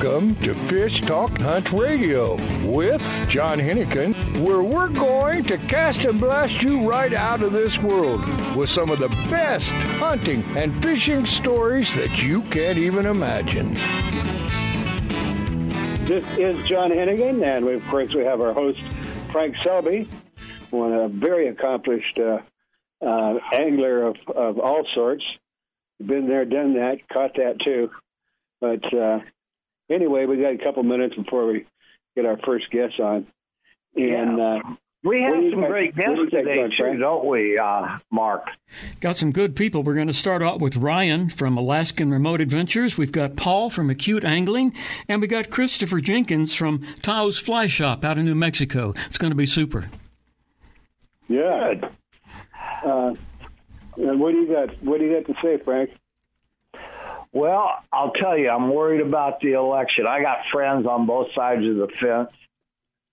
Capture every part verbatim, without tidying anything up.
Welcome to Fish Talk Hunt Radio with John Hennigan, where we're going to cast and blast you right out of this world with some of the best hunting and fishing stories that you can't even imagine. This is John Hennigan, and we, of course we have our host, Frank Selby, one a very accomplished uh, uh, angler of, of all sorts. Been there, done that, caught that too. But uh, anyway, we got a couple minutes before we get our first guest on. And yeah. uh, we have some guys, great guests today, going, too, don't we, uh, Mark? Got some good people. We're going to start out with Ryan from Alaskan Remote Adventures. We've got Paul from Acute Angling, and we got Christopher Jenkins from Taos Fly Shop out in New Mexico. It's going to be super. Yeah. Uh, and what do you got? What do you got to say, Frank? Well, I'll tell you, I'm worried about the election. I got friends on both sides of the fence,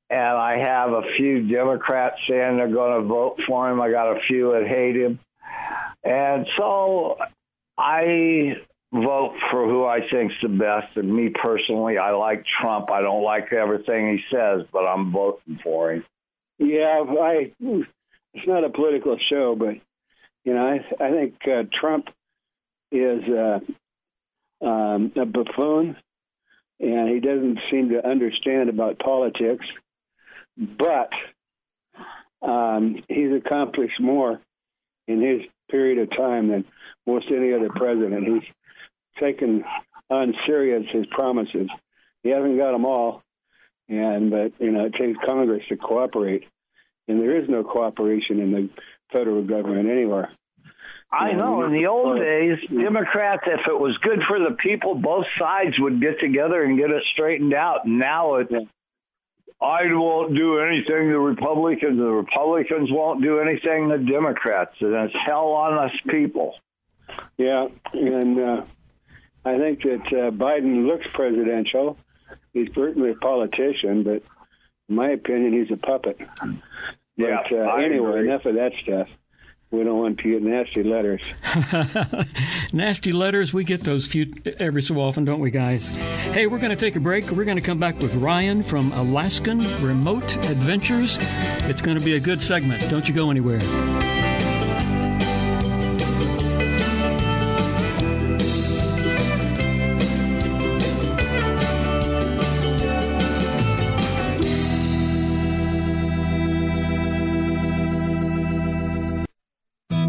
and I have a few Democrats saying they're going to vote for him. I got a few that hate him. And so I vote for who I think's the best. And me personally, I like Trump. I don't like everything he says, but I'm voting for him. Yeah, I, it's not a political show, but, you know, I, I think uh, Trump is uh, um, a buffoon, and he doesn't seem to understand about politics. But um, he's accomplished more in his period of time than most any other president. He's taken on serious his promises. He hasn't got them all. And, but, you know, it takes Congress to cooperate. And there is no cooperation in the federal government anywhere. I you know. know. In the old days, Democrats, if it was good for the people, both sides would get together and get it straightened out. Now it's, I won't do anything the Republicans, the Republicans won't do anything the Democrats. And it's hell on us people. Yeah. And uh, I think that uh, Biden looks presidential. He's certainly a politician, but in my opinion, he's a puppet. Yeah, but uh, anyway, agree. Enough of that stuff. We don't want to get nasty letters. Nasty letters, we get those few every so often, don't we, guys? Hey, we're going to take a break. We're going to come back with Ryan from Alaskan Remote Adventures. It's going to be a good segment. Don't you go anywhere.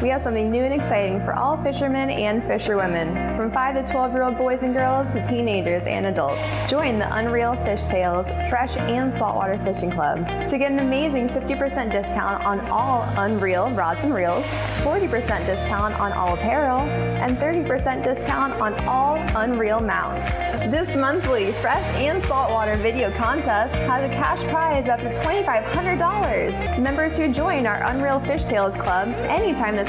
We have something new and exciting for all fishermen and fisherwomen, from five to twelve-year-old boys and girls to teenagers and adults. Join the Unreal Fish Tales Fresh and Saltwater Fishing Club to get an amazing fifty percent discount on all Unreal rods and reels, forty percent discount on all apparel, and thirty percent discount on all Unreal mounts. This monthly Fresh and Saltwater video contest has a cash prize up to twenty-five hundred dollars. Members who join our Unreal Fish Tales Club anytime this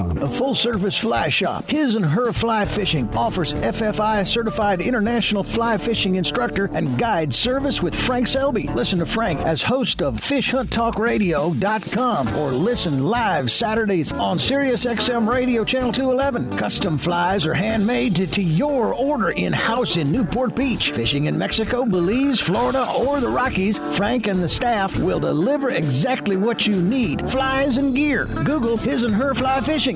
Fishing dot com, a full-service fly shop. His and Her Fly Fishing offers F F I-certified international fly fishing instructor and guide service with Frank Selby. Listen to Frank as host of Fish Hunt Talk Radio dot com or listen live Saturdays on SiriusXM Radio Channel two eleven. Custom flies are handmade to, to your order in-house in Newport Beach. Fishing in Mexico, Belize, Florida, or the Rockies, Frank and the staff will deliver exactly what you need. Flies and gear. Google His and Her Fly Fishing.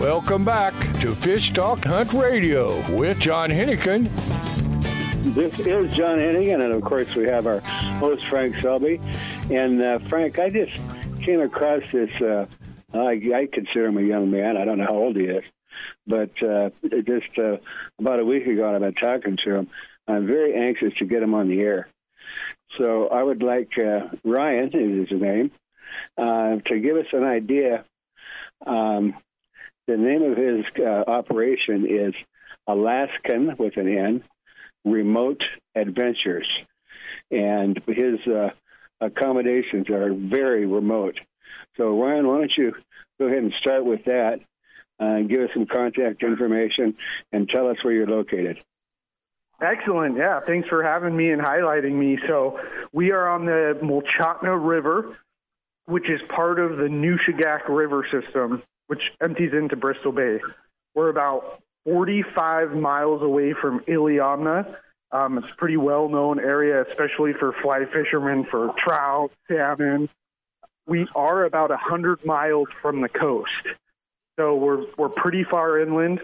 Welcome back to Fish Talk Hunt Radio with John Hennigan. This is John Hennigan, and of course we have our host, Frank Selby. And uh, Frank, I just came across this, uh, I, I consider him a young man, I don't know how old he is, but uh, just uh, about a week ago, and I've been talking to him. I'm very anxious to get him on the air. So I would like uh, Ryan, is his name, uh, to give us an idea. Um, the name of his uh, operation is Alaskan, with an N, Remote Adventures. And his uh, accommodations are very remote. So, Ryan, why don't you go ahead and start with that, uh, and give us some contact information, and tell us where you're located. Excellent. Yeah, thanks for having me and highlighting me. So we are on the Mulchotna River, which is part of the Nushagak River system, which empties into Bristol Bay. We're about forty-five miles away from Iliamna. Um, it's a pretty well-known area, especially for fly fishermen, for trout, salmon. We are about one hundred miles from the coast, so we're we're pretty far inland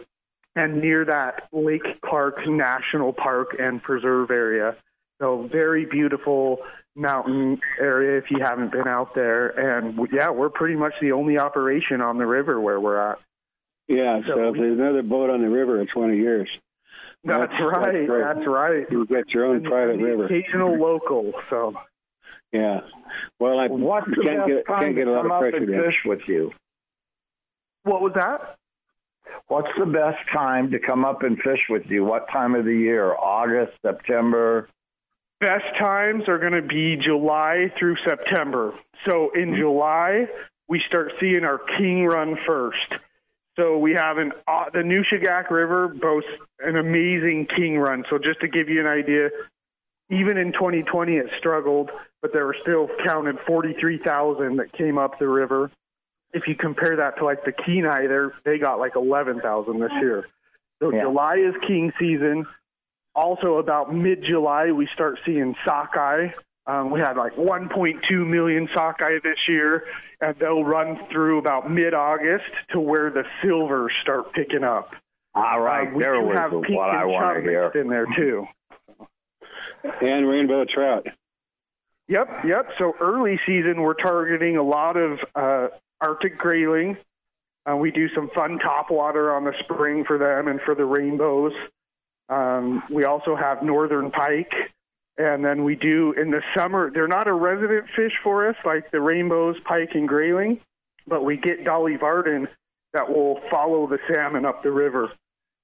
and near that Lake Clark National Park and Preserve area. So very beautiful mountain area if you haven't been out there. And, yeah, we're pretty much the only operation on the river where we're at. Yeah, so, so if there's another boat on the river, it's one of yours. That's, that's right, that's right. You've got your own and private river. Occasional local, so. Yeah. Well, I well, can't, get, can't get a lot of pressure there. Fish with you? What was that? What's the best time to come up and fish with you? What time of the year? August, September? Best times are going to be July through September. So in July, we start seeing our king run first. So we have an uh, the Nushagak River boasts an amazing king run. So just to give you an idea, even in twenty twenty, it struggled, but there were still counted forty-three thousand that came up the river. If you compare that to, like, the Kenai, they got, like, eleven thousand this year. So yeah. July is king season. Also, about mid-July, we start seeing sockeye. Um, we had, like, one point two million sockeye this year, and they'll run through about mid-August to where the silvers start picking up. All right, um, there was what I want to hear. In there, too. And rainbow trout. Yep, yep. So early season, we're targeting a lot of uh, Arctic grayling. Uh, we do some fun topwater on the spring for them and for the rainbows. Um, we also have northern pike, and then we do in the summer, they're not a resident fish for us like the rainbows, pike, and grayling, but we get Dolly Varden that will follow the salmon up the river.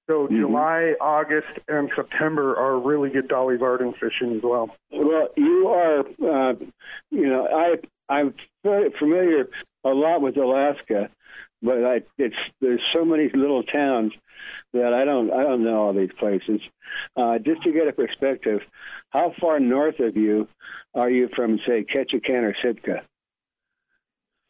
So mm-hmm. July, August, and September are really good Dolly Varden fishing as well. Well, you are, uh, you know, I, I'm familiar a lot with Alaska, but I, it's there's so many little towns that I don't I don't know all these places. Uh, just to get a perspective, how far north of you are you from, say, Ketchikan or Sitka?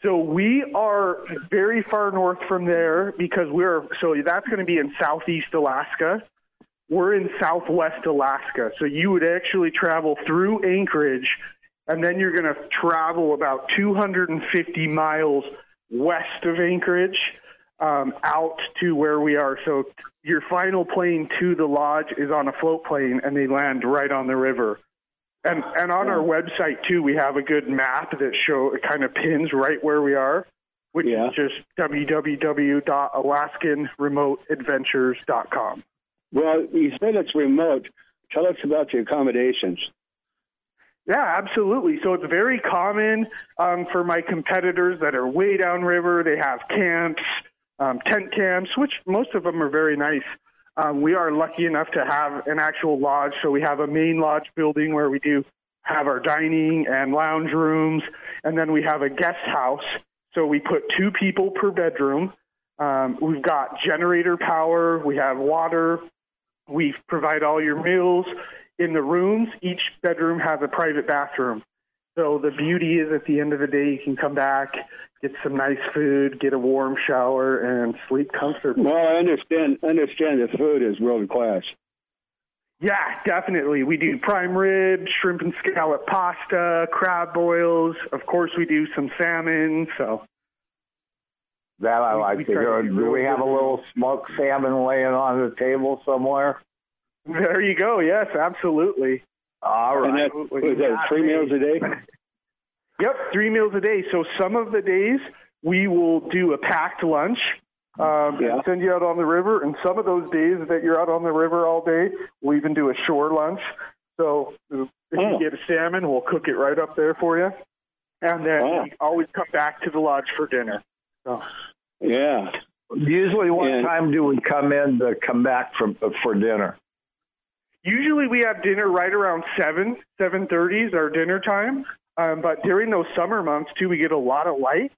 So we are very far north from there because we're so that's going to be in southeast Alaska. We're in southwest Alaska, so you would actually travel through Anchorage, and then you're going to travel about two hundred fifty miles west of Anchorage um, out to where we are. So your final plane to the lodge is on a float plane, and they land right on the river. And and on yeah. our website, too, we have a good map that show it kind of pins right where we are, which yeah. is just w w w dot alaskan remote adventures dot com. Well, you said it's remote. Tell us about the accommodations. Yeah, absolutely. So it's very common um, for my competitors that are way downriver. They have camps, um, tent camps, which most of them are very nice. Um, we are lucky enough to have an actual lodge. So we have a main lodge building where we do have our dining and lounge rooms. And then we have a guest house. So we put two people per bedroom. Um, we've got generator power. We have water. We provide all your meals. In the rooms, each bedroom has a private bathroom. So the beauty is at the end of the day, you can come back, get some nice food, get a warm shower, and sleep comfortably. Well, I understand understand the food is world-class. Yeah, definitely. We do prime rib, shrimp and scallop pasta, crab boils. Of course, we do some salmon. So that I like we, we to hear. Do we have a little smoked salmon laying on the table somewhere? There you go. Yes, absolutely. All right. And that, what is that, three meals a day? Yep, three meals a day. So some of the days we will do a packed lunch um, yeah. and send you out on the river. And some of those days that you're out on the river all day, we'll even do a shore lunch. So if oh. you get a salmon, we'll cook it right up there for you. And then oh. we always come back to the lodge for dinner. So. Yeah. Usually what and, time do we come in to come back for, for dinner? Usually we have dinner right around seven, seven thirty is our dinner time. Um, but during those summer months, too, we get a lot of light.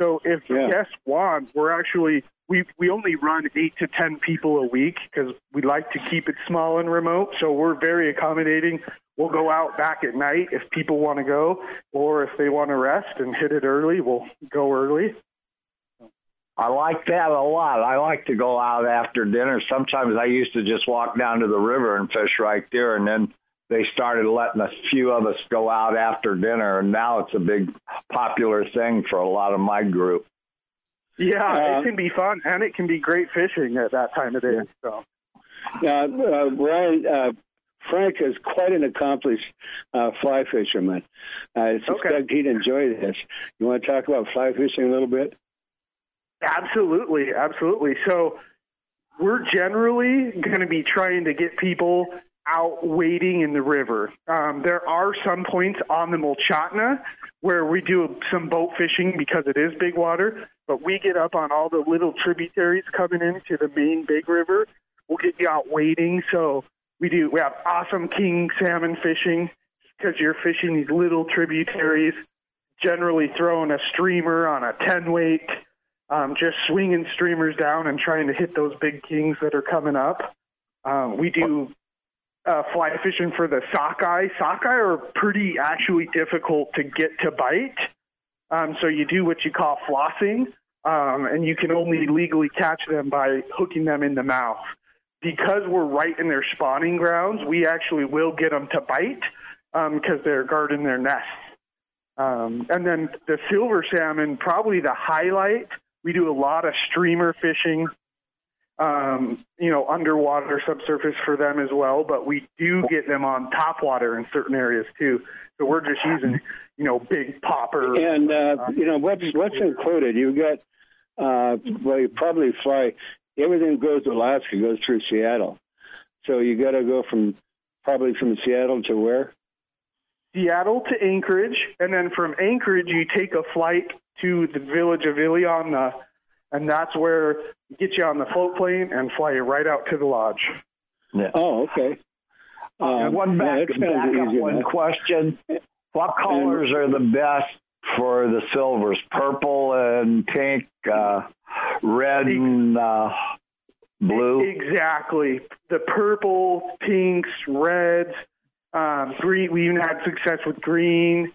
So if yeah. guests want, we're actually, we, we only run eight to ten people a week because we like to keep it small and remote. So we're very accommodating. We'll go out back at night if people want to go, or if they want to rest and hit it early, we'll go early. I like that a lot. I like to go out after dinner. Sometimes I used to just walk down to the river and fish right there, and then they started letting a few of us go out after dinner, and now it's a big popular thing for a lot of my group. Yeah, uh, it can be fun, and it can be great fishing at that time of day. So, uh, uh, Ryan, uh, Frank is quite an accomplished uh, fly fisherman. I suspect okay. he'd enjoy this. You want to talk about fly fishing a little bit? Absolutely, absolutely. So we're generally going to be trying to get people out wading in the river. Um, there are some points on the Mulchatna where we do some boat fishing because it is big water, but we get up on all the little tributaries coming into the main big river. We'll get you out wading. So we do. We have awesome king salmon fishing because you're fishing these little tributaries, generally throwing a streamer on a ten weight. Um, just swinging streamers down and trying to hit those big kings that are coming up. Um, we do uh, fly fishing for the sockeye. Sockeye are pretty actually difficult to get to bite. Um, so you do what you call flossing, um, and you can only legally catch them by hooking them in the mouth. Because we're right in their spawning grounds, we actually will get them to bite because um, they're guarding their nests. Um, and then the silver salmon, probably the highlight. We do a lot of streamer fishing, um, you know, underwater, subsurface for them as well. But we do get them on topwater in certain areas too. So we're just using, you know, big popper. And uh, you know what's what's included. You got uh, well, you probably fly. Everything goes to Alaska, goes through Seattle. So you got to go from probably from Seattle to where? Seattle to Anchorage, and then from Anchorage you take a flight to the village of Iliamna, and that's where we get you on the float plane and fly you right out to the lodge. Yeah. Oh, okay. Um, and one back, yeah, back up easy, one man. question. What colors are the best for the silvers? Purple and pink, uh, red and uh, blue? Exactly. The purple, pinks, reds, um, green. We even had success with green.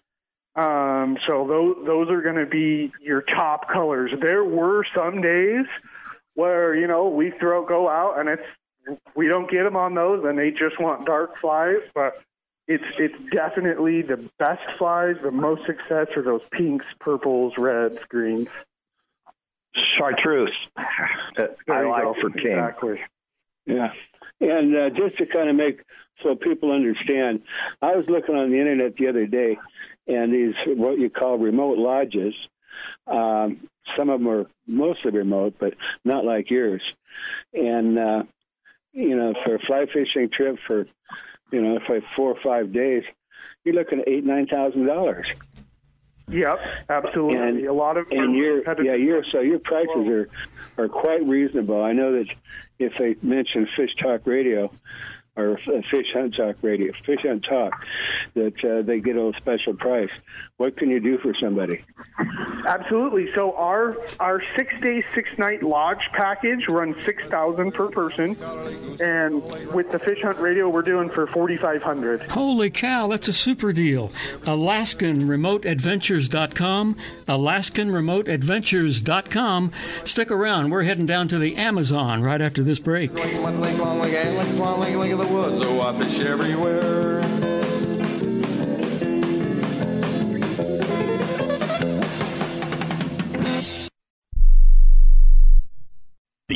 Um, so those, those are going to be your top colors. There were some days where, you know, we throw, go out and it's, we don't get them on those and they just want dark flies, but it's, it's definitely the best flies. The most success are those pinks, purples, reds, greens. Chartreuse. I like for king. Exactly. Yeah. And uh, just to kind of make so people understand, I was looking on the internet the other day, and these what you call remote lodges, um, some of them are mostly remote, but not like yours. And, uh, you know, for a fly fishing trip for, you know, for four or five days, you're looking at eight thousand, nine thousand dollars. Yep, absolutely. And, a lot of and you're, yeah, you're, so your prices are, are quite reasonable. I know that if they mention Fish Talk Radio or Fish Hunt Talk Radio, Fish Hunt Talk, that uh, they get a special price. What can you do for somebody? Absolutely. So our our six day, six night lodge package runs six thousand per person, and with the Fish Hunt Radio, we're doing for forty five hundred. Holy cow! That's a super deal. Alaskan Remote Adventures dot com, Alaskan Remote Adventures dot com. Stick around. We're heading down to the Amazon right after this break. Woods, oh, I fish everywhere. The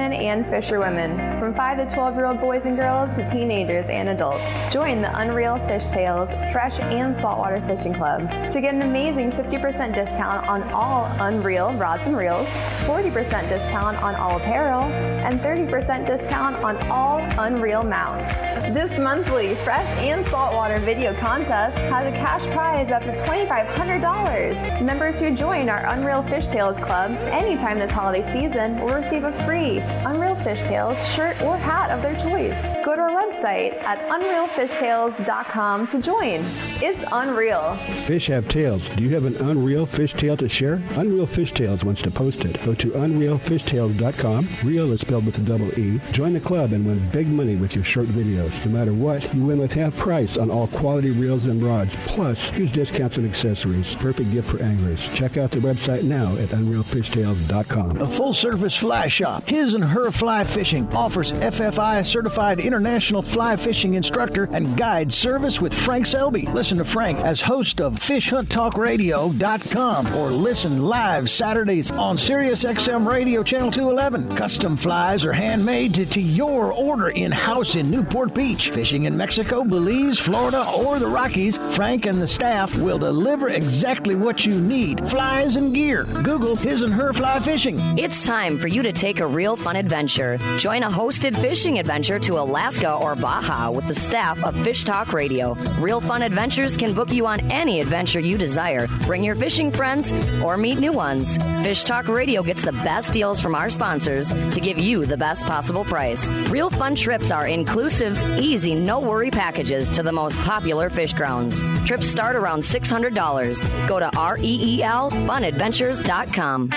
and fisherwomen, from five to twelve-year-old boys and girls to teenagers and adults. Join the Unreal Fish Tales Fresh and Saltwater Fishing Club to get an amazing fifty percent discount on all Unreal rods and reels, forty percent discount on all apparel, and thirty percent discount on all Unreal mounts. This monthly Fresh and Saltwater video contest has a cash prize up to twenty-five hundred dollars. Members who join our Unreal Fish Tales Club anytime this holiday season will receive a free Unreal Fishtails shirt or hat of their choice. Go to our website at unreal fish tales dot com to join. It's unreal. Fish have tails. Do you have an unreal fish tale to share? Unreal Fishtails wants to post it. Go to unreal fish tales dot com. Real is spelled with a double E. Join the club and win big money with your short videos. No matter what, you win with half price on all quality reels and rods. Plus, huge discounts and accessories. Perfect gift for anglers. Check out the website now at unreal fish tales dot com. A full-service fly shop. His and Her Fly Fishing offers F F I-certified international fly fishing instructor and guide service with Frank Selby. Listen to Frank as host of fish hunt talk radio dot com or listen live Saturdays on SiriusXM Radio Channel two eleven. Custom flies are handmade to, to your order in-house in Newport Beach. Fishing in Mexico, Belize, Florida, or the Rockies, Frank and the staff will deliver exactly what you need. Flies and gear. Google His and Her Fly Fishing. It's time for you to take a Real Fun Adventure. Join a hosted fishing adventure to Alaska or Baja with the staff of Fish Talk Radio. Real Fun Adventures can book you on any adventure you desire. Bring your fishing friends or meet new ones. Fish Talk Radio gets the best deals from our sponsors to give you the best possible price. Real Fun Trips are inclusive, easy, no-worry packages to the most popular fish grounds. Trips start around six hundred dollars. Go to reel fun adventures dot com.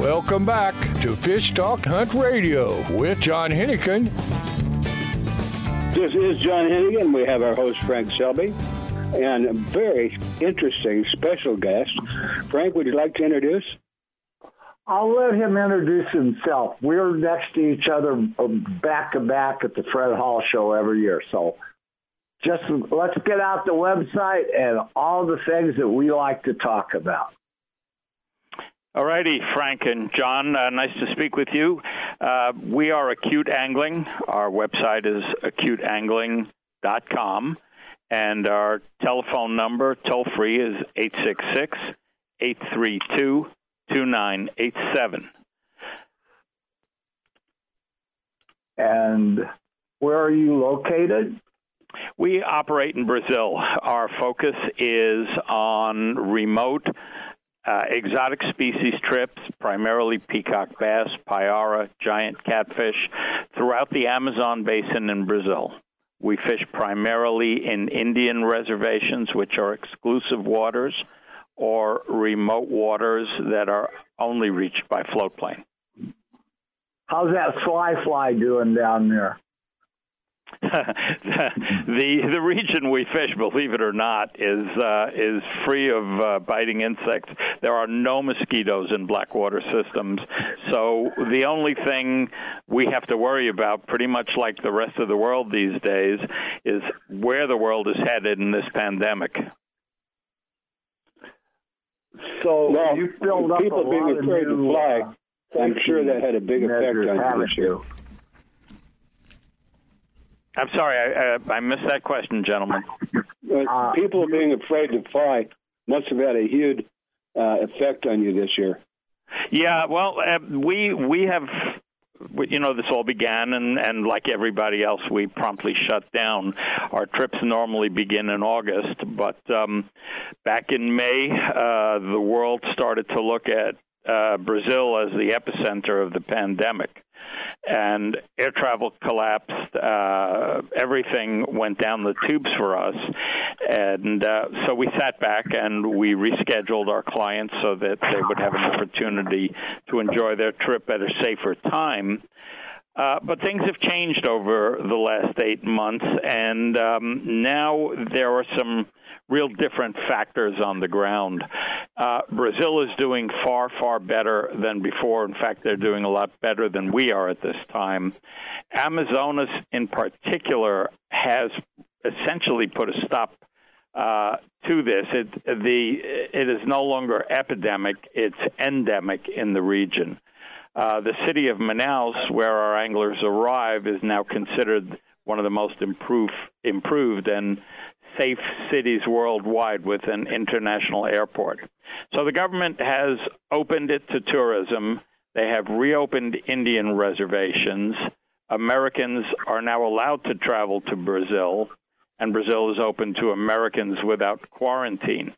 Welcome back to Fish Talk Hunt Radio with John Hennigan. This is John Hennigan. We have our host, Frank Selby, and a very interesting special guest. Frank, would you like to introduce? I'll let him introduce himself. We're next to each other back-to-back at the Fred Hall Show every year, so just let's get out the website and all the things that we like to talk about. All righty, Frank and John, uh, nice to speak with you. Uh, we are Acute Angling. Our website is acute angling dot com, and our telephone number, toll-free, is eight six six, eight three two, two nine eight seven. And where are you located? We operate in Brazil. Our focus is on remote uh, exotic species trips, primarily peacock bass, payara, giant catfish, throughout the Amazon basin in Brazil. We fish primarily in Indian reservations, which are exclusive waters, or remote waters that are only reached by floatplane. How's that fly fly doing down there? the the region we fish, believe it or not, is uh, is free of uh, biting insects. There are no mosquitoes in blackwater systems, so the only thing we have to worry about, pretty much like the rest of the world these days, is where the world is headed in this pandemic. So well, you filled up people a being lot afraid of new, to fly. Uh, I'm sure that had a big effect on you. Sure. I'm sorry, I, uh, I missed that question, gentlemen. Uh, people being afraid to fly must have had a huge uh, effect on you this year. Yeah, well, uh, we we have, you know, this all began, and, and like everybody else, we promptly shut down. Our trips normally begin in August, but um, back in May, uh, the world started to look at Uh, Brazil as the epicenter of the pandemic, and air travel collapsed. Uh, everything went down the tubes for us, and uh, so we sat back and we rescheduled our clients so that they would have an opportunity to enjoy their trip at a safer time. Uh, but things have changed over the last eight months, and um, now there are some real different factors on the ground. Uh, Brazil is doing far, far better than before. In fact, they're doing a lot better than we are at this time. Amazonas, in particular, has essentially put a stop Uh, to this. It, the, it is no longer epidemic, it's endemic in the region. Uh, the city of Manaus, where our anglers arrive, is now considered one of the most improved, improved and safe cities worldwide with an international airport. So the government has opened it to tourism. They have reopened Indian reservations. Americans are now allowed to travel to Brazil, and Brazil is open to Americans without quarantine.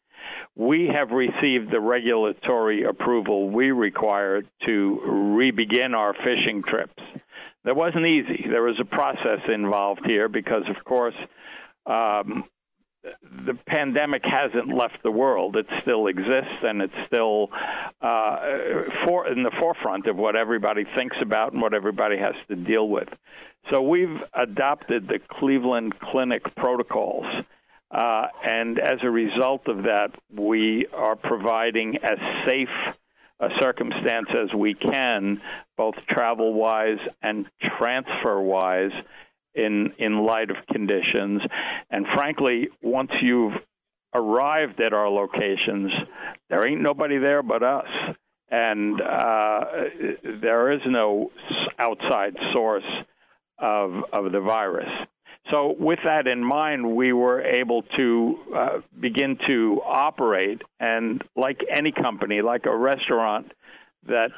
We have received the regulatory approval we required to rebegin our fishing trips. That wasn't easy. There was a process involved here because, of course, um, the pandemic hasn't left the world. It still exists, and it's still uh, for, in the forefront of what everybody thinks about and what everybody has to deal with. So we've adopted the Cleveland Clinic protocols, uh, and as a result of that, we are providing as safe a circumstance as we can, both travel-wise and transfer-wise, in in light of conditions. And frankly, once you've arrived at our locations, there ain't nobody there but us. And uh, there is no outside source of of the virus. So with that in mind, we were able to uh, begin to operate. And like any company, like a restaurant that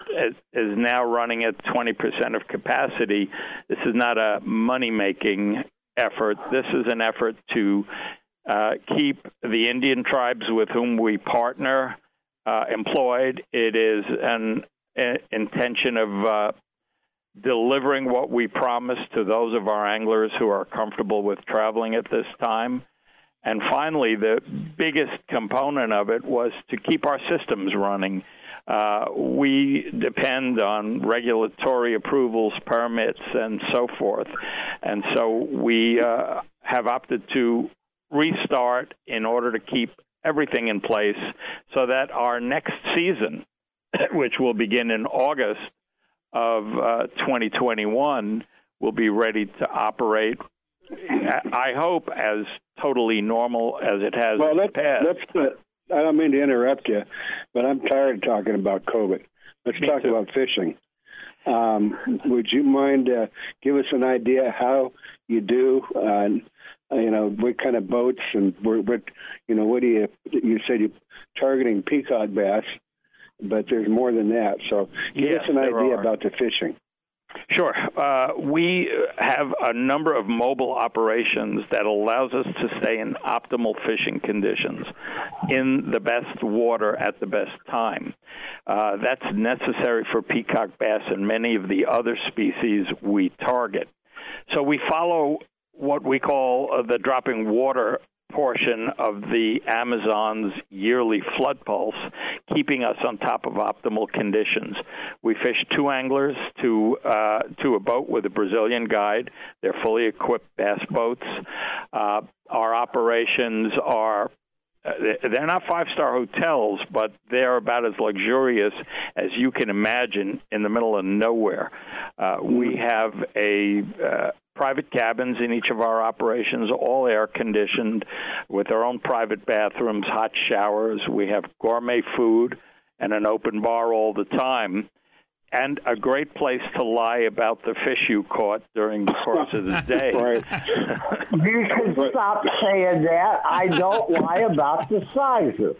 is now running at twenty percent of capacity, this is not a money-making effort. This is an effort to uh, keep the Indian tribes with whom we partner uh, employed. It is an uh, intention of uh, delivering what we promise to those of our anglers who are comfortable with traveling at this time. And finally, the biggest component of it was to keep our systems running. Uh, we depend on regulatory approvals, permits, and so forth. And so we uh, have opted to restart in order to keep everything in place so that our next season, which will begin in August of uh, twenty twenty-one, will be ready to operate, I hope, as totally normal as it has well, in the past. Let's, uh, I don't mean to interrupt you, but I'm tired of talking about COVID. Let's Me talk too. about fishing. Um, would you mind uh, give us an idea how you do? Uh, you know, what kind of boats and what, what? You know, what do you? You said you're targeting peacock bass, but there's more than that. So give yes, us an idea are. about the fishing. Sure. Uh, we have a number of mobile operations that allows us to stay in optimal fishing conditions, in the best water at the best time. Uh, that's necessary for peacock bass and many of the other species we target. So we follow what we call the dropping water portion of the Amazon's yearly flood pulse, keeping us on top of optimal conditions. We fish two anglers to uh, to a boat with a Brazilian guide. They're fully equipped bass boats. Uh, our operations are, uh, they're not five-star hotels, but they're about as luxurious as you can imagine in the middle of nowhere. Uh, we have a... Uh, private cabins in each of our operations, all air-conditioned, with our own private bathrooms, hot showers. We have gourmet food and an open bar all the time, and a great place to lie about the fish you caught during the course of the day. Right. You can right. stop saying that. I don't lie about the sizes.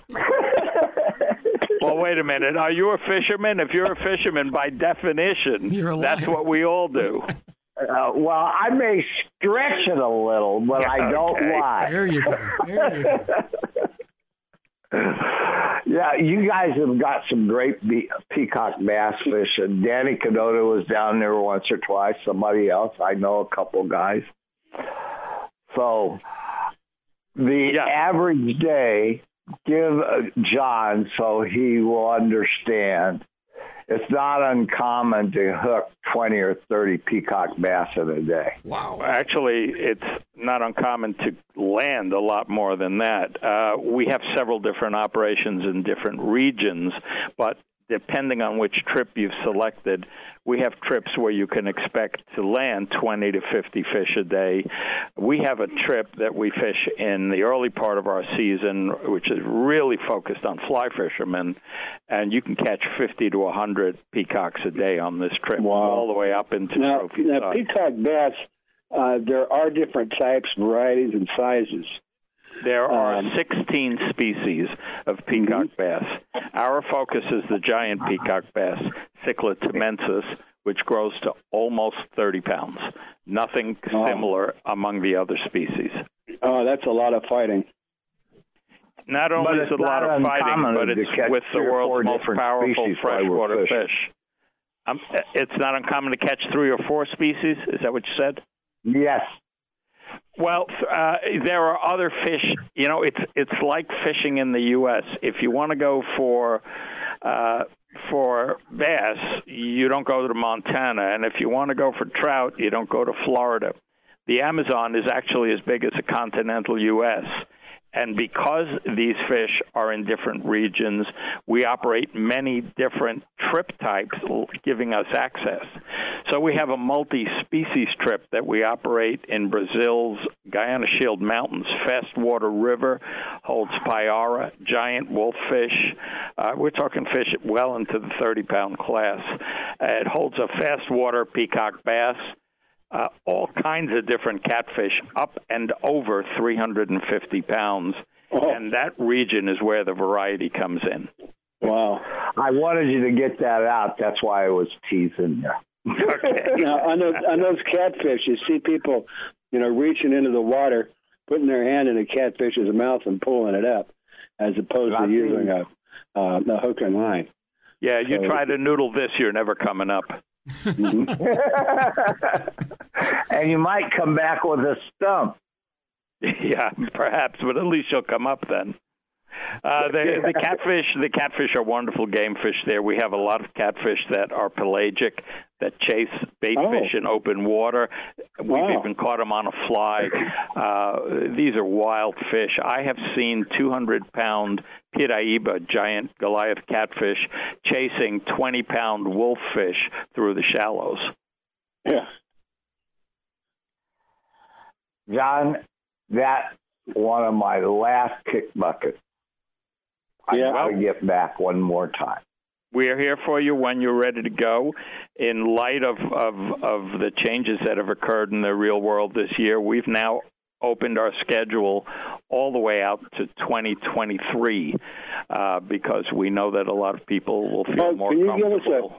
Well, wait a minute. Are you a fisherman? If you're a fisherman, by definition, you're a liar. That's what we all do. Uh, well, I may stretch it a little, but yeah, I don't okay. lie. There you go. There you go. Yeah, you guys have got some great be- peacock bass fish. And Danny Canoda was down there once or twice. Somebody else. I know a couple guys. So the yeah. average day, give John so he will understand. It's not uncommon to hook twenty or thirty peacock bass in a day. Wow. Actually, it's not uncommon to land a lot more than that. Uh, we have several different operations in different regions, but depending on which trip you've selected, we have trips where you can expect to land twenty to fifty fish a day. We have a trip that we fish in the early part of our season, which is really focused on fly fishermen, and you can catch fifty to one hundred peacocks a day on this trip, wow. all the way up into now, trophy now size. Peacock bass, uh, there are different types, varieties, and sizes. There are sixteen species of peacock bass. Our focus is the giant peacock bass, Cicla tamensis, which grows to almost thirty pounds. Nothing similar oh. among the other species. Oh, that's a lot of fighting. Not only is it a lot of fighting, but it's with the world's most powerful freshwater fish. Um, it's not uncommon to catch three or four species? Is that what you said? Yes. Well, uh, there are other fish. You know, it's it's like fishing in the U S If you want to go for uh, for bass, you don't go to Montana. And if you want to go for trout, you don't go to Florida. The Amazon is actually as big as the continental U S And because these fish are in different regions, we operate many different trip types, giving us access. So we have a multi-species trip that we operate in Brazil's Guyana Shield Mountains, Fastwater River, holds payara, giant wolffish. Uh, we're talking fish well into the thirty-pound class. Uh, it holds a fastwater peacock bass. Uh, all kinds of different catfish up and over three hundred fifty pounds, oh. and that region is where the variety comes in. Wow. I wanted you to get that out. That's why I was teasing you. Okay. Now, on those, on those catfish, you see people, you know, reaching into the water, putting their hand in a catfish's mouth and pulling it up, as opposed Not to using a, uh, a hook and line. Yeah, you so, tried a noodle this year, never coming up. And you might come back with a stump. Yeah, perhaps, but at least you'll come up then. Uh, the, the catfish, the catfish are wonderful game fish. There, we have a lot of catfish that are pelagic, that chase bait oh. fish in open water. We've wow. even caught them on a fly. Uh, these are wild fish. I have seen two hundred pound Piraiba, giant Goliath catfish, chasing twenty pound wolffish through the shallows. Yeah, John, that's one of my last kick buckets. Yeah. I'll get back one more time. We are here for you when you're ready to go. In light of, of, of the changes that have occurred in the real world this year, we've now opened our schedule all the way out to twenty twenty-three uh, because we know that a lot of people will feel well, more can you comfortable. Give us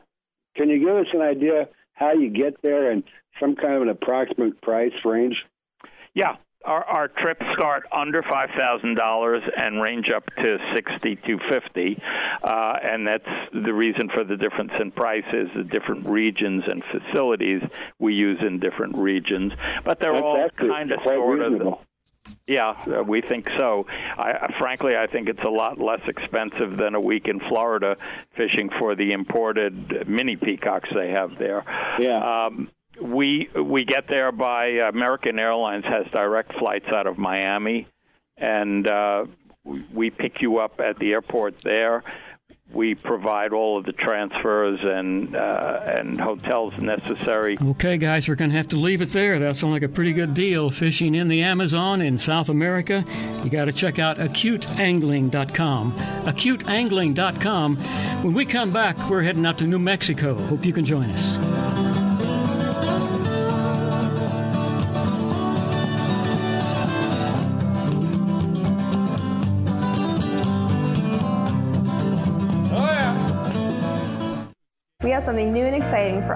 a, can you give us an idea how you get there, and some kind of an approximate price range? Yeah. Our, our trips start under five thousand dollars and range up to sixty-two fifty, uh, and that's the reason for the difference in prices, the different regions and facilities we use in different regions. But they're that's all kind of sort of. Yeah, we think so. I, frankly, I think it's a lot less expensive than a week in Florida fishing for the imported mini peacocks they have there. Yeah. Um, We we get there by American Airlines has direct flights out of Miami, and uh, we pick you up at the airport there. We provide all of the transfers and uh, and hotels necessary. Okay, guys, we're going to have to leave it there. That sounds like a pretty good deal. Fishing in the Amazon in South America, you got to check out acute angling dot com. acute angling dot com. When we come back, we're heading out to New Mexico. Hope you can join us. We have something new and exciting for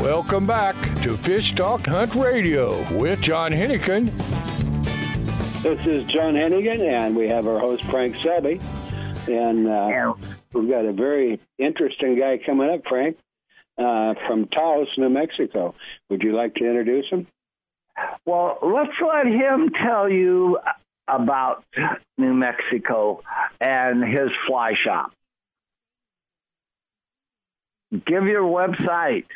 Welcome back to Fish Talk Hunt Radio with John Hennigan. This is John Hennigan, and we have our host, Frank Selby. And uh, we've got a very interesting guy coming up, Frank, uh, from Taos, New Mexico. Would you like to introduce him? Well, let's let him tell you about New Mexico and his fly shop. Give your website.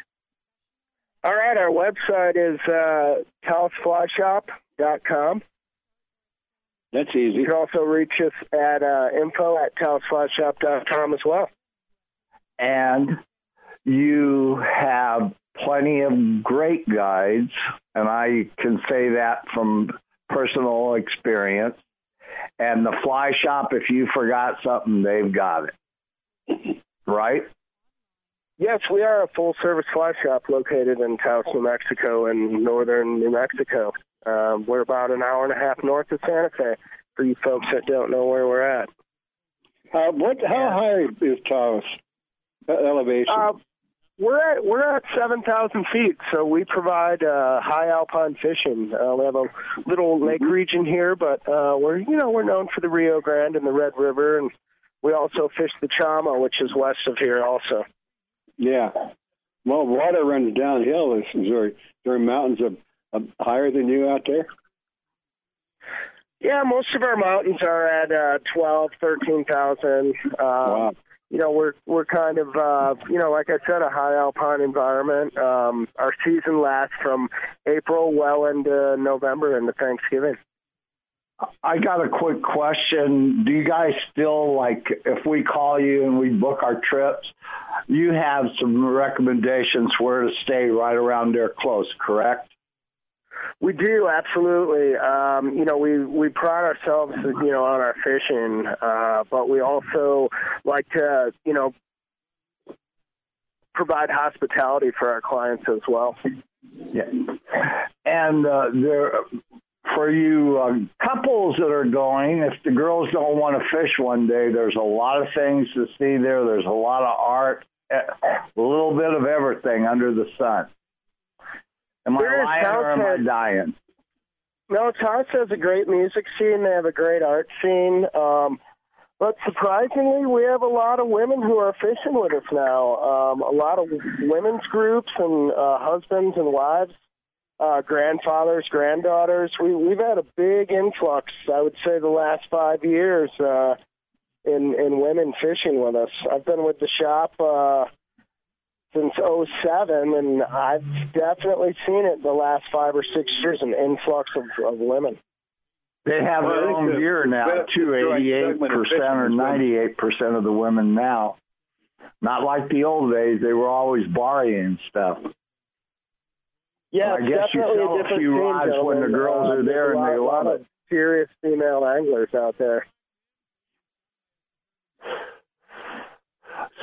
All right, our website is uh, taos fly shop dot com. That's easy. You can also reach us at uh, info at taos fly shop dot com as well. And you have plenty of great guides, and I can say that from personal experience. And the fly shop, if you forgot something, they've got it, right? Yes, we are a full-service fly shop located in Taos, New Mexico, in northern New Mexico. Um, we're about an hour and a half north of Santa Fe, for you folks that don't know where we're at. Uh, what? How high is Taos elevation? Uh, we're at we're at seven thousand feet, so we provide uh, high alpine fishing. Uh, we have a little lake region here, but uh, we're you know we're known for the Rio Grande and the Red River, and we also fish the Chama, which is west of here, also. Yeah, well, water runs downhill. Is, is there, there are mountains of, of higher than you out there? Yeah, most of our mountains are at uh, twelve, thirteen thousand. Um, wow. You know, we're we're kind of uh, you know, like I said, a high alpine environment. Um, our season lasts from April well into November into Thanksgiving. I got a quick question. Do you guys still, like, if we call you and we book our trips, you have some recommendations where to stay right around there close, correct? We do, absolutely. Um, you know, we, we pride ourselves, you know, on our fishing, uh, but we also like to, you know, provide hospitality for our clients as well. Yeah. And uh, there... For you uh, couples that are going, if the girls don't want to fish one day, there's a lot of things to see there. There's a lot of art, a little bit of everything under the sun. Am I lying or am I dying? No, Taos has a great music scene. They have a great art scene. Um, but surprisingly, we have a lot of women who are fishing with us now. Um, a lot of women's groups and uh, husbands and wives. Uh, grandfathers, granddaughters. We, we've had a big influx, I would say, the last five years uh, in, in women fishing with us. I've been with the shop uh, since oh seven, and I've definitely seen it the last five or six years, an influx of, of women. They have their own gear now, too, eighty-eight percent or ninety-eight percent of the women now. Not like the old days, they were always borrowing stuff. Yeah, well, I guess you sell a few rods when the girls uh, are there and lot, they love it. Serious female anglers out there.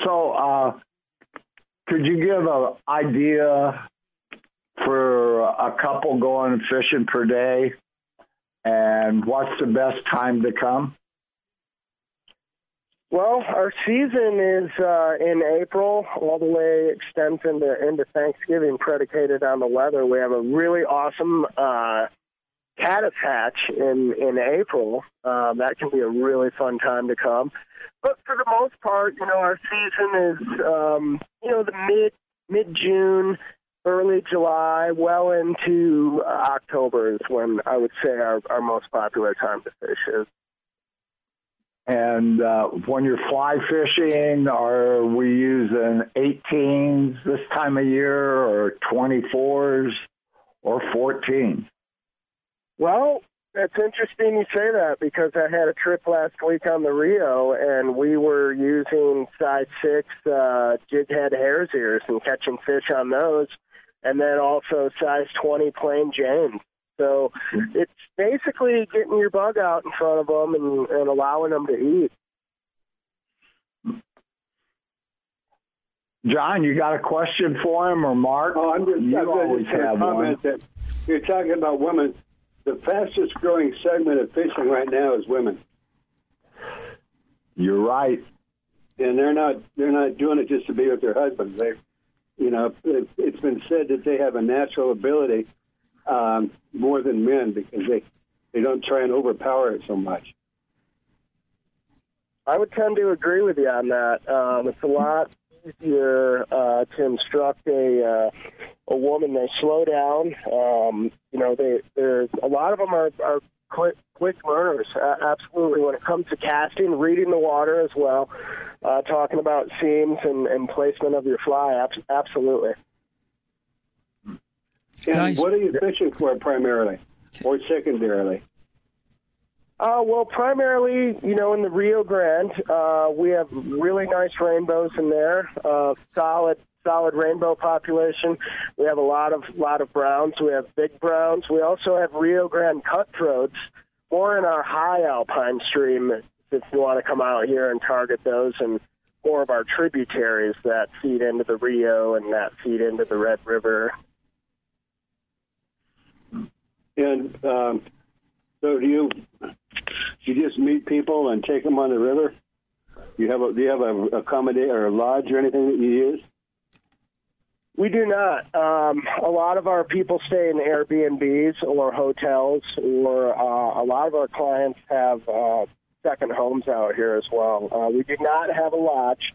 So, uh, could you give an idea for a couple going fishing per day, and what's the best time to come? Well, our season is uh, in April, all the way extends into, into Thanksgiving, predicated on the weather. We have a really awesome uh, caddis hatch in, in April. Um, that can be a really fun time to come. But for the most part, you know, our season is, um, you know, the mid, mid-June, early July, well into uh, October is when I would say our, our most popular time to fish is. And uh, when you're fly fishing, are we using eighteens this time of year, or twenty-fours, or fourteens? Well, that's interesting you say that, because I had a trip last week on the Rio, and we were using size six uh, jig head hare's ears and catching fish on those, and then also size twenty plain James. So it's basically getting your bug out in front of them and, and allowing them to eat. John, you got a question for him, or Mark? Oh, I'm just, you I'm always just have one. That you're talking about women. The fastest growing segment of fishing right now is women. You're right, and they're not they're not doing it just to be with their husbands. They, you know, it, it's been said that they have a natural ability. Um, more than men, because they, they don't try and overpower it so much. I would tend to agree with you on that. Um, it's a lot easier uh, to instruct a uh, a woman. They slow down. Um, you know, they they're a lot of them are, are quick quick learners. Uh, absolutely, when it comes to casting, reading the water as well, uh, talking about seams and, and placement of your fly. Ab- absolutely. And nice. What are you fishing for primarily, or secondarily? Uh, well, primarily, you know, in the Rio Grande, uh, we have really nice rainbows in there, uh, solid solid rainbow population. We have a lot of lot of browns. We have big browns. We also have Rio Grande cutthroats, more in our high alpine stream if you want to come out here and target those, and more of our tributaries that feed into the Rio and that feed into the Red River. And um, so do you, you just meet people and take them on the river? You have a, do you have a accommodate or a lodge or anything that you use? We do not. Um, a lot of our people stay in Airbnbs or hotels, or uh, a lot of our clients have uh, second homes out here as well. Uh, we do not have a lodge.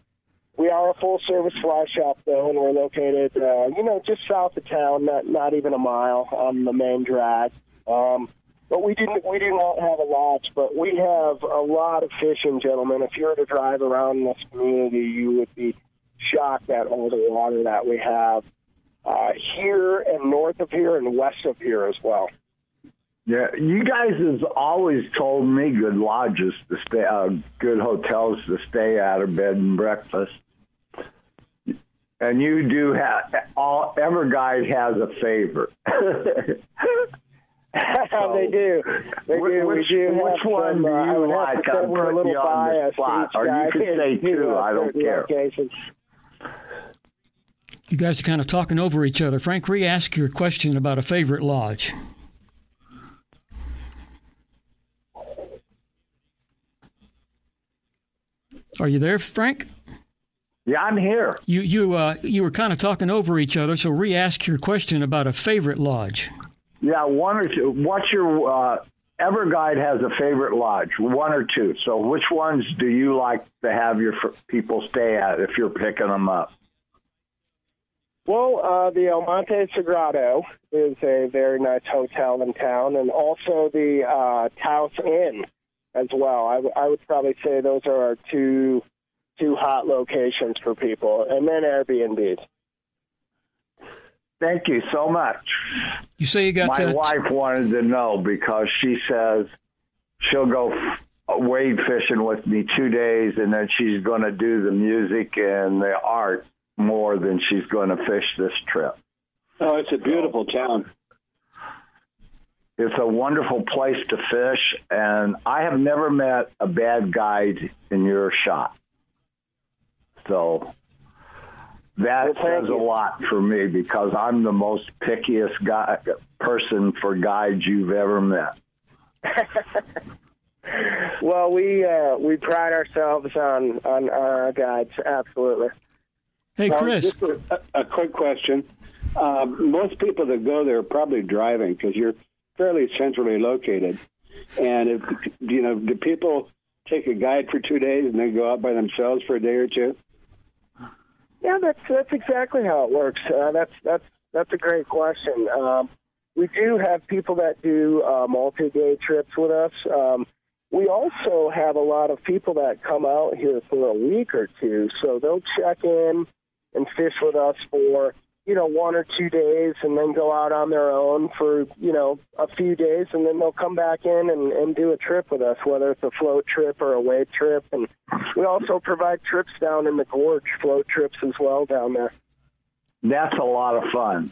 We are a full-service fly shop, though, and we're located, uh, you know, just south of town, not not even a mile on the main drag. Um, but we didn't we do not have a lodge, but we have a lot of fishing, gentlemen. If you were to drive around this community, you would be shocked at all the water that we have uh, here and north of here and west of here as well. Yeah, you guys have always told me good lodges to stay, uh, good hotels to stay at, or bed and breakfast. And you do have, all, every guide has a favorite. so, they do. They which, do. We do which one some, do you uh, like? I'm we're putting you on the spot. Or you could say two. You know, I don't care. Locations. You guys are kind of talking over each other. Frank, re-ask your question about a favorite lodge. Are you there, Frank? Yeah, I'm here. You you uh, you were kind of talking over each other, so re-ask your question about a favorite lodge. Yeah, one or two. What's your uh, Everguide has a favorite lodge, one or two. So which ones do you like to have your f- people stay at if you're picking them up? Well, uh, the El Monte Sagrado is a very nice hotel in town, and also the uh, Taos Inn as well. I, w- I would probably say those are our two two hot locations for people, and then Airbnbs. Thank you so much. You say you got my to... wife wanted to know because she says she'll go f- wade fishing with me two days, and then she's going to do the music and the art more than she's going to fish this trip. Oh, it's a beautiful so, town. It's a wonderful place to fish, and I have never met a bad guide in your shop. So that well, says you. a lot for me because I'm the most pickiest guy, person for guides you've ever met. Well, we uh, we pride ourselves on, on our guides, absolutely. Hey, well, Chris. Just a, a quick question. Uh, most people that go there are probably driving because you're fairly centrally located, and if you know, do people take a guide for two days and then go out by themselves for a day or two? Yeah, that's that's exactly how it works. Uh, that's that's that's a great question. Um, we do have people that do uh, multi-day trips with us. Um, we also have a lot of people that come out here for a week or two, so they'll check in and fish with us for, you know, one or two days and then go out on their own for, you know, a few days, and then they'll come back in and, and do a trip with us, whether it's a float trip or a wave trip. And we also provide trips down in the gorge, float trips as well down there. That's a lot of fun.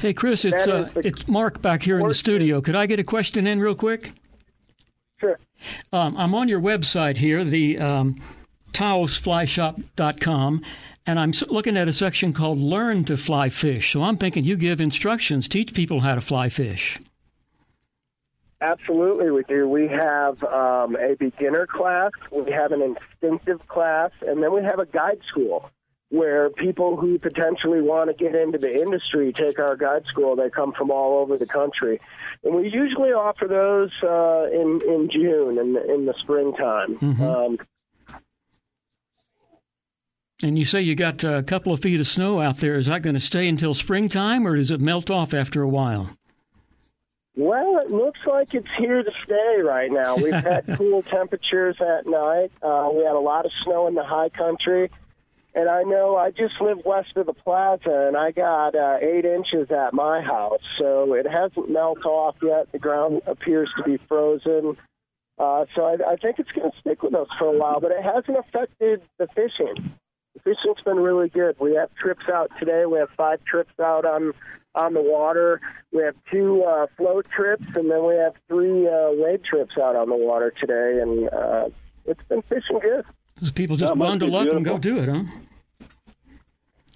Hey, Chris, it's uh, it's Mark back here in the studio. Could I get a question in real quick? Sure. Um, I'm on your website here, the... Um, Taos Fly Shop dot com, and I'm looking at a section called Learn to Fly Fish. So I'm thinking you give instructions, teach people how to fly fish. Absolutely, we do. We have um, a beginner class, we have an instinctive class, and then we have a guide school where people who potentially want to get into the industry take our guide school. They come from all over the country. And we usually offer those uh, in, in June, in the, in the springtime. Mm-hmm. Um, And you say you got a couple of feet of snow out there. Is that going to stay until springtime, or does it melt off after a while? Well, it looks like it's here to stay right now. We've had cool temperatures at night. Uh, we had a lot of snow in the high country. And I know I just live west of the plaza, and I got uh, eight inches at my house. So it hasn't melted off yet. The ground appears to be frozen. Uh, so I, I think it's going to stick with us for a while, but it hasn't affected the fishing. The fishing's been really good. We have trips out today. We have five trips out on on the water. We have two uh, float trips, and then we have three uh, wade trips out on the water today, and uh, it's been fishing good. So people just bundle up and go do it, huh?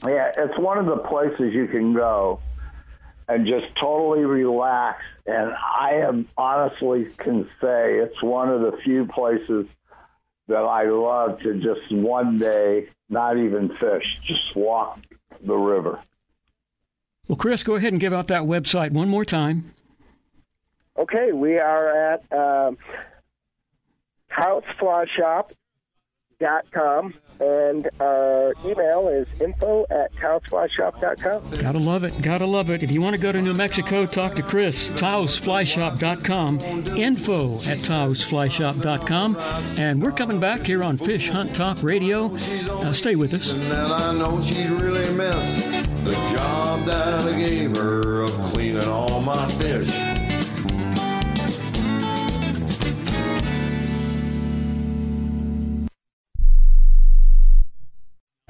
Yeah, it's one of the places you can go and just totally relax. And I am honestly can say it's one of the few places that I love to just one day not even fish, just walk the river. Well, Chris, go ahead and give out that website one more time. Okay, we are at um, Taos Fly Shop dot com, and our email is info at Taos Fly Shop dot com. Gotta love it. Gotta love it. If you want to go to New Mexico, talk to Chris. Taos Fly Shop dot com. info at Taos Fly Shop dot com. And we're coming back here on Fish Hunt Talk Radio. Now stay with us. And I know she really missed the job that I gave her of cleaning all my fish.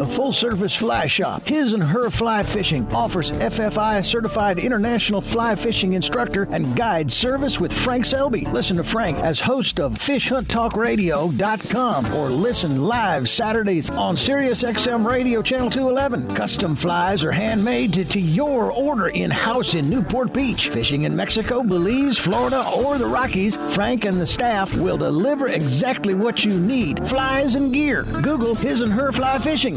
A full-service fly shop, His and Her Fly Fishing, offers F F I-certified international fly fishing instructor and guide service with Frank Selby. Listen to Frank as host of fish hunt talk radio dot com or listen live Saturdays on SiriusXM Radio Channel two eleven. Custom flies are handmade to, to your order in-house in Newport Beach. Fishing in Mexico, Belize, Florida, or the Rockies, Frank and the staff will deliver exactly what you need. Flies and gear. Google His and Her Fly Fishing.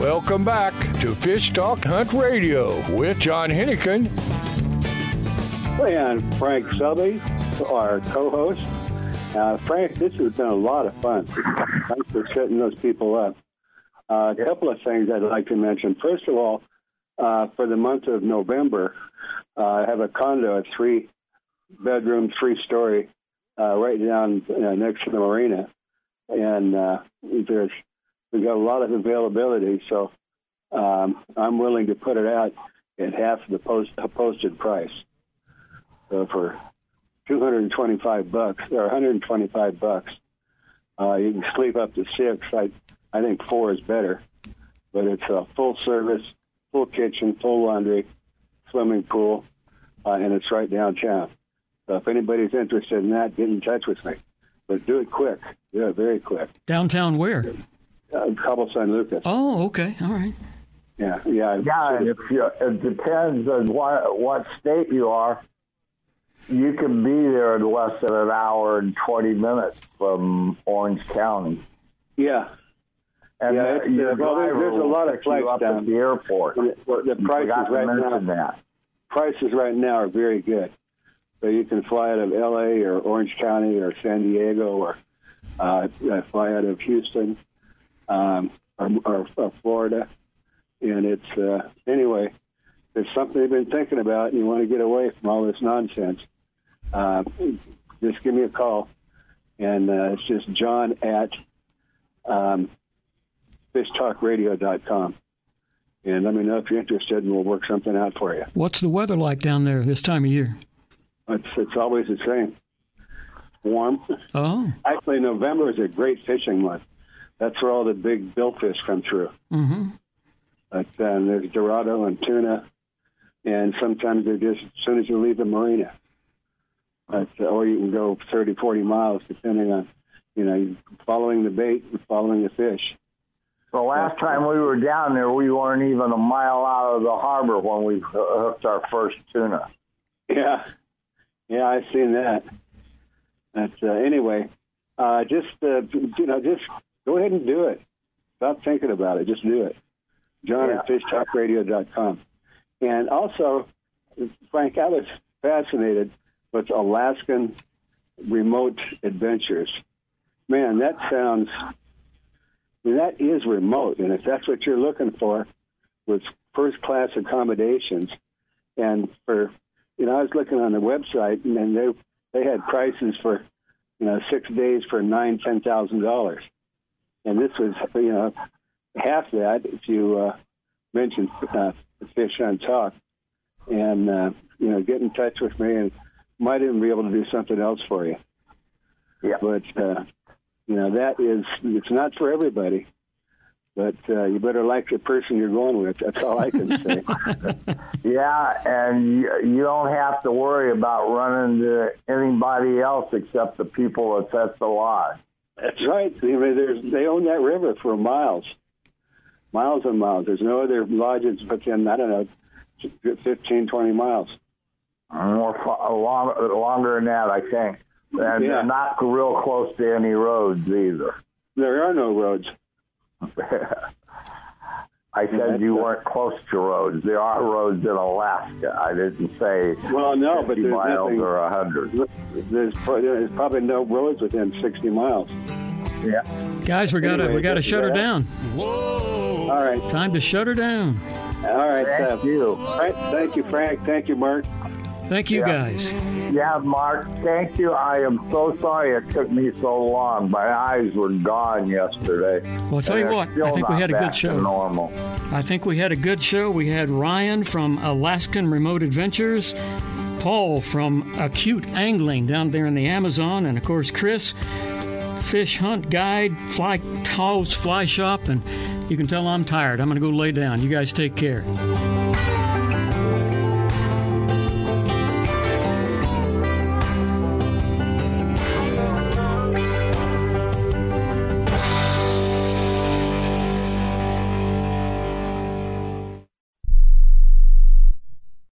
Welcome back to Fish Talk Hunt Radio with John Hennigan and Frank Selby, our co-host. Uh, Frank, this has been a lot of fun. Thanks for setting those people up. Uh, a couple of things I'd like to mention. First of all, uh, for the month of November, uh, I have a condo, a three-bedroom, three-story, uh, right down uh, next to the marina. And uh, there's We've got a lot of availability, so um, I'm willing to put it out at half the post, posted price. So for two hundred twenty-five bucks or one hundred twenty-five bucks, uh, you can sleep up to six. I I think four is better, but it's a full service, full kitchen, full laundry, swimming pool, uh, and it's right downtown. So if anybody's interested in that, get in touch with me. But do it quick. Do it very quick. Downtown where? Uh, Cabo San Lucas. Oh, okay. All right. Yeah, yeah. Yeah, if you, it depends on what, what state you are. You can be there in less than an hour and twenty minutes from Orange County. Yeah. And yeah, that, your uh, driver well, there's a lot of flights up down at the airport. The, the prices right now, that. prices right now are very good. So you can fly out of L A or Orange County or San Diego or uh, fly out of Houston um, or, or, or Florida. And it's, uh, anyway, it's something they've been thinking about and you want to get away from all this nonsense. Uh, just give me a call. And uh, it's just John at um, fish talk radio dot com. And let me know if you're interested and we'll work something out for you. What's the weather like down there this time of year? It's, it's always the same. Warm. Oh. Actually, November is a great fishing month. That's where all the big billfish come through. Mm-hmm. But um, there's Dorado and tuna, and sometimes they're just as soon as you leave the marina. But, uh, or you can go thirty, forty miles, depending on, you know, following the bait and following the fish. The last time we were down there, we weren't even a mile out of the harbor when we hooked our first tuna. Yeah. Yeah, I've seen that. But uh, anyway, uh, just, uh, you know, just go ahead and do it. Stop thinking about it. Just do it. John yeah. at fish talk radio dot com. And also, Frank, I was fascinated with Alaskan Remote Adventures. Man, that sounds, that is remote. And if that's what you're looking for, with first-class accommodations and for, you know, I was looking on the website, and, and they they had prices for, you know, six days for nine, ten thousand dollars, and this was, you know, half that if you uh, mentioned uh, Fish Hunt Talk, and uh, you know, get in touch with me, and might even be able to do something else for you. Yeah. But uh, you know, that is, it's not for everybody. But uh, you better like the person you're going with. That's all I can say. Yeah, and you, you don't have to worry about running into anybody else except the people that set the lot. That's right. I mean, they own that river for miles, miles and miles. There's no other lodges within, I don't know, fifteen, twenty miles. More long, longer than that, I think. And yeah. They're not real close to any roads either. There are no roads. I said you weren't close to roads. There are roads in Alaska. I didn't say well, no, but there's miles nothing, or one hundred. There's, there's probably no roads within sixty miles. Yeah, guys, we gotta anyway, we gotta shut her down. Whoa! All right, time to shut her down. All right, thank uh, you. Right, thank you, Frank. Thank you, Mark. Thank you, yeah. guys. Yeah, Mark, thank you. I am so sorry it took me so long. My eyes were gone yesterday. Well, I'll tell you what, I think we had a good show. Normal. I think we had a good show. We had Ryan from Alaskan Remote Adventures, Paul from Acute Angling down there in the Amazon, and, of course, Chris, Fish Hunt Guide, Fly, Taos Fly Shop. And you can tell I'm tired. I'm going to go lay down. You guys take care.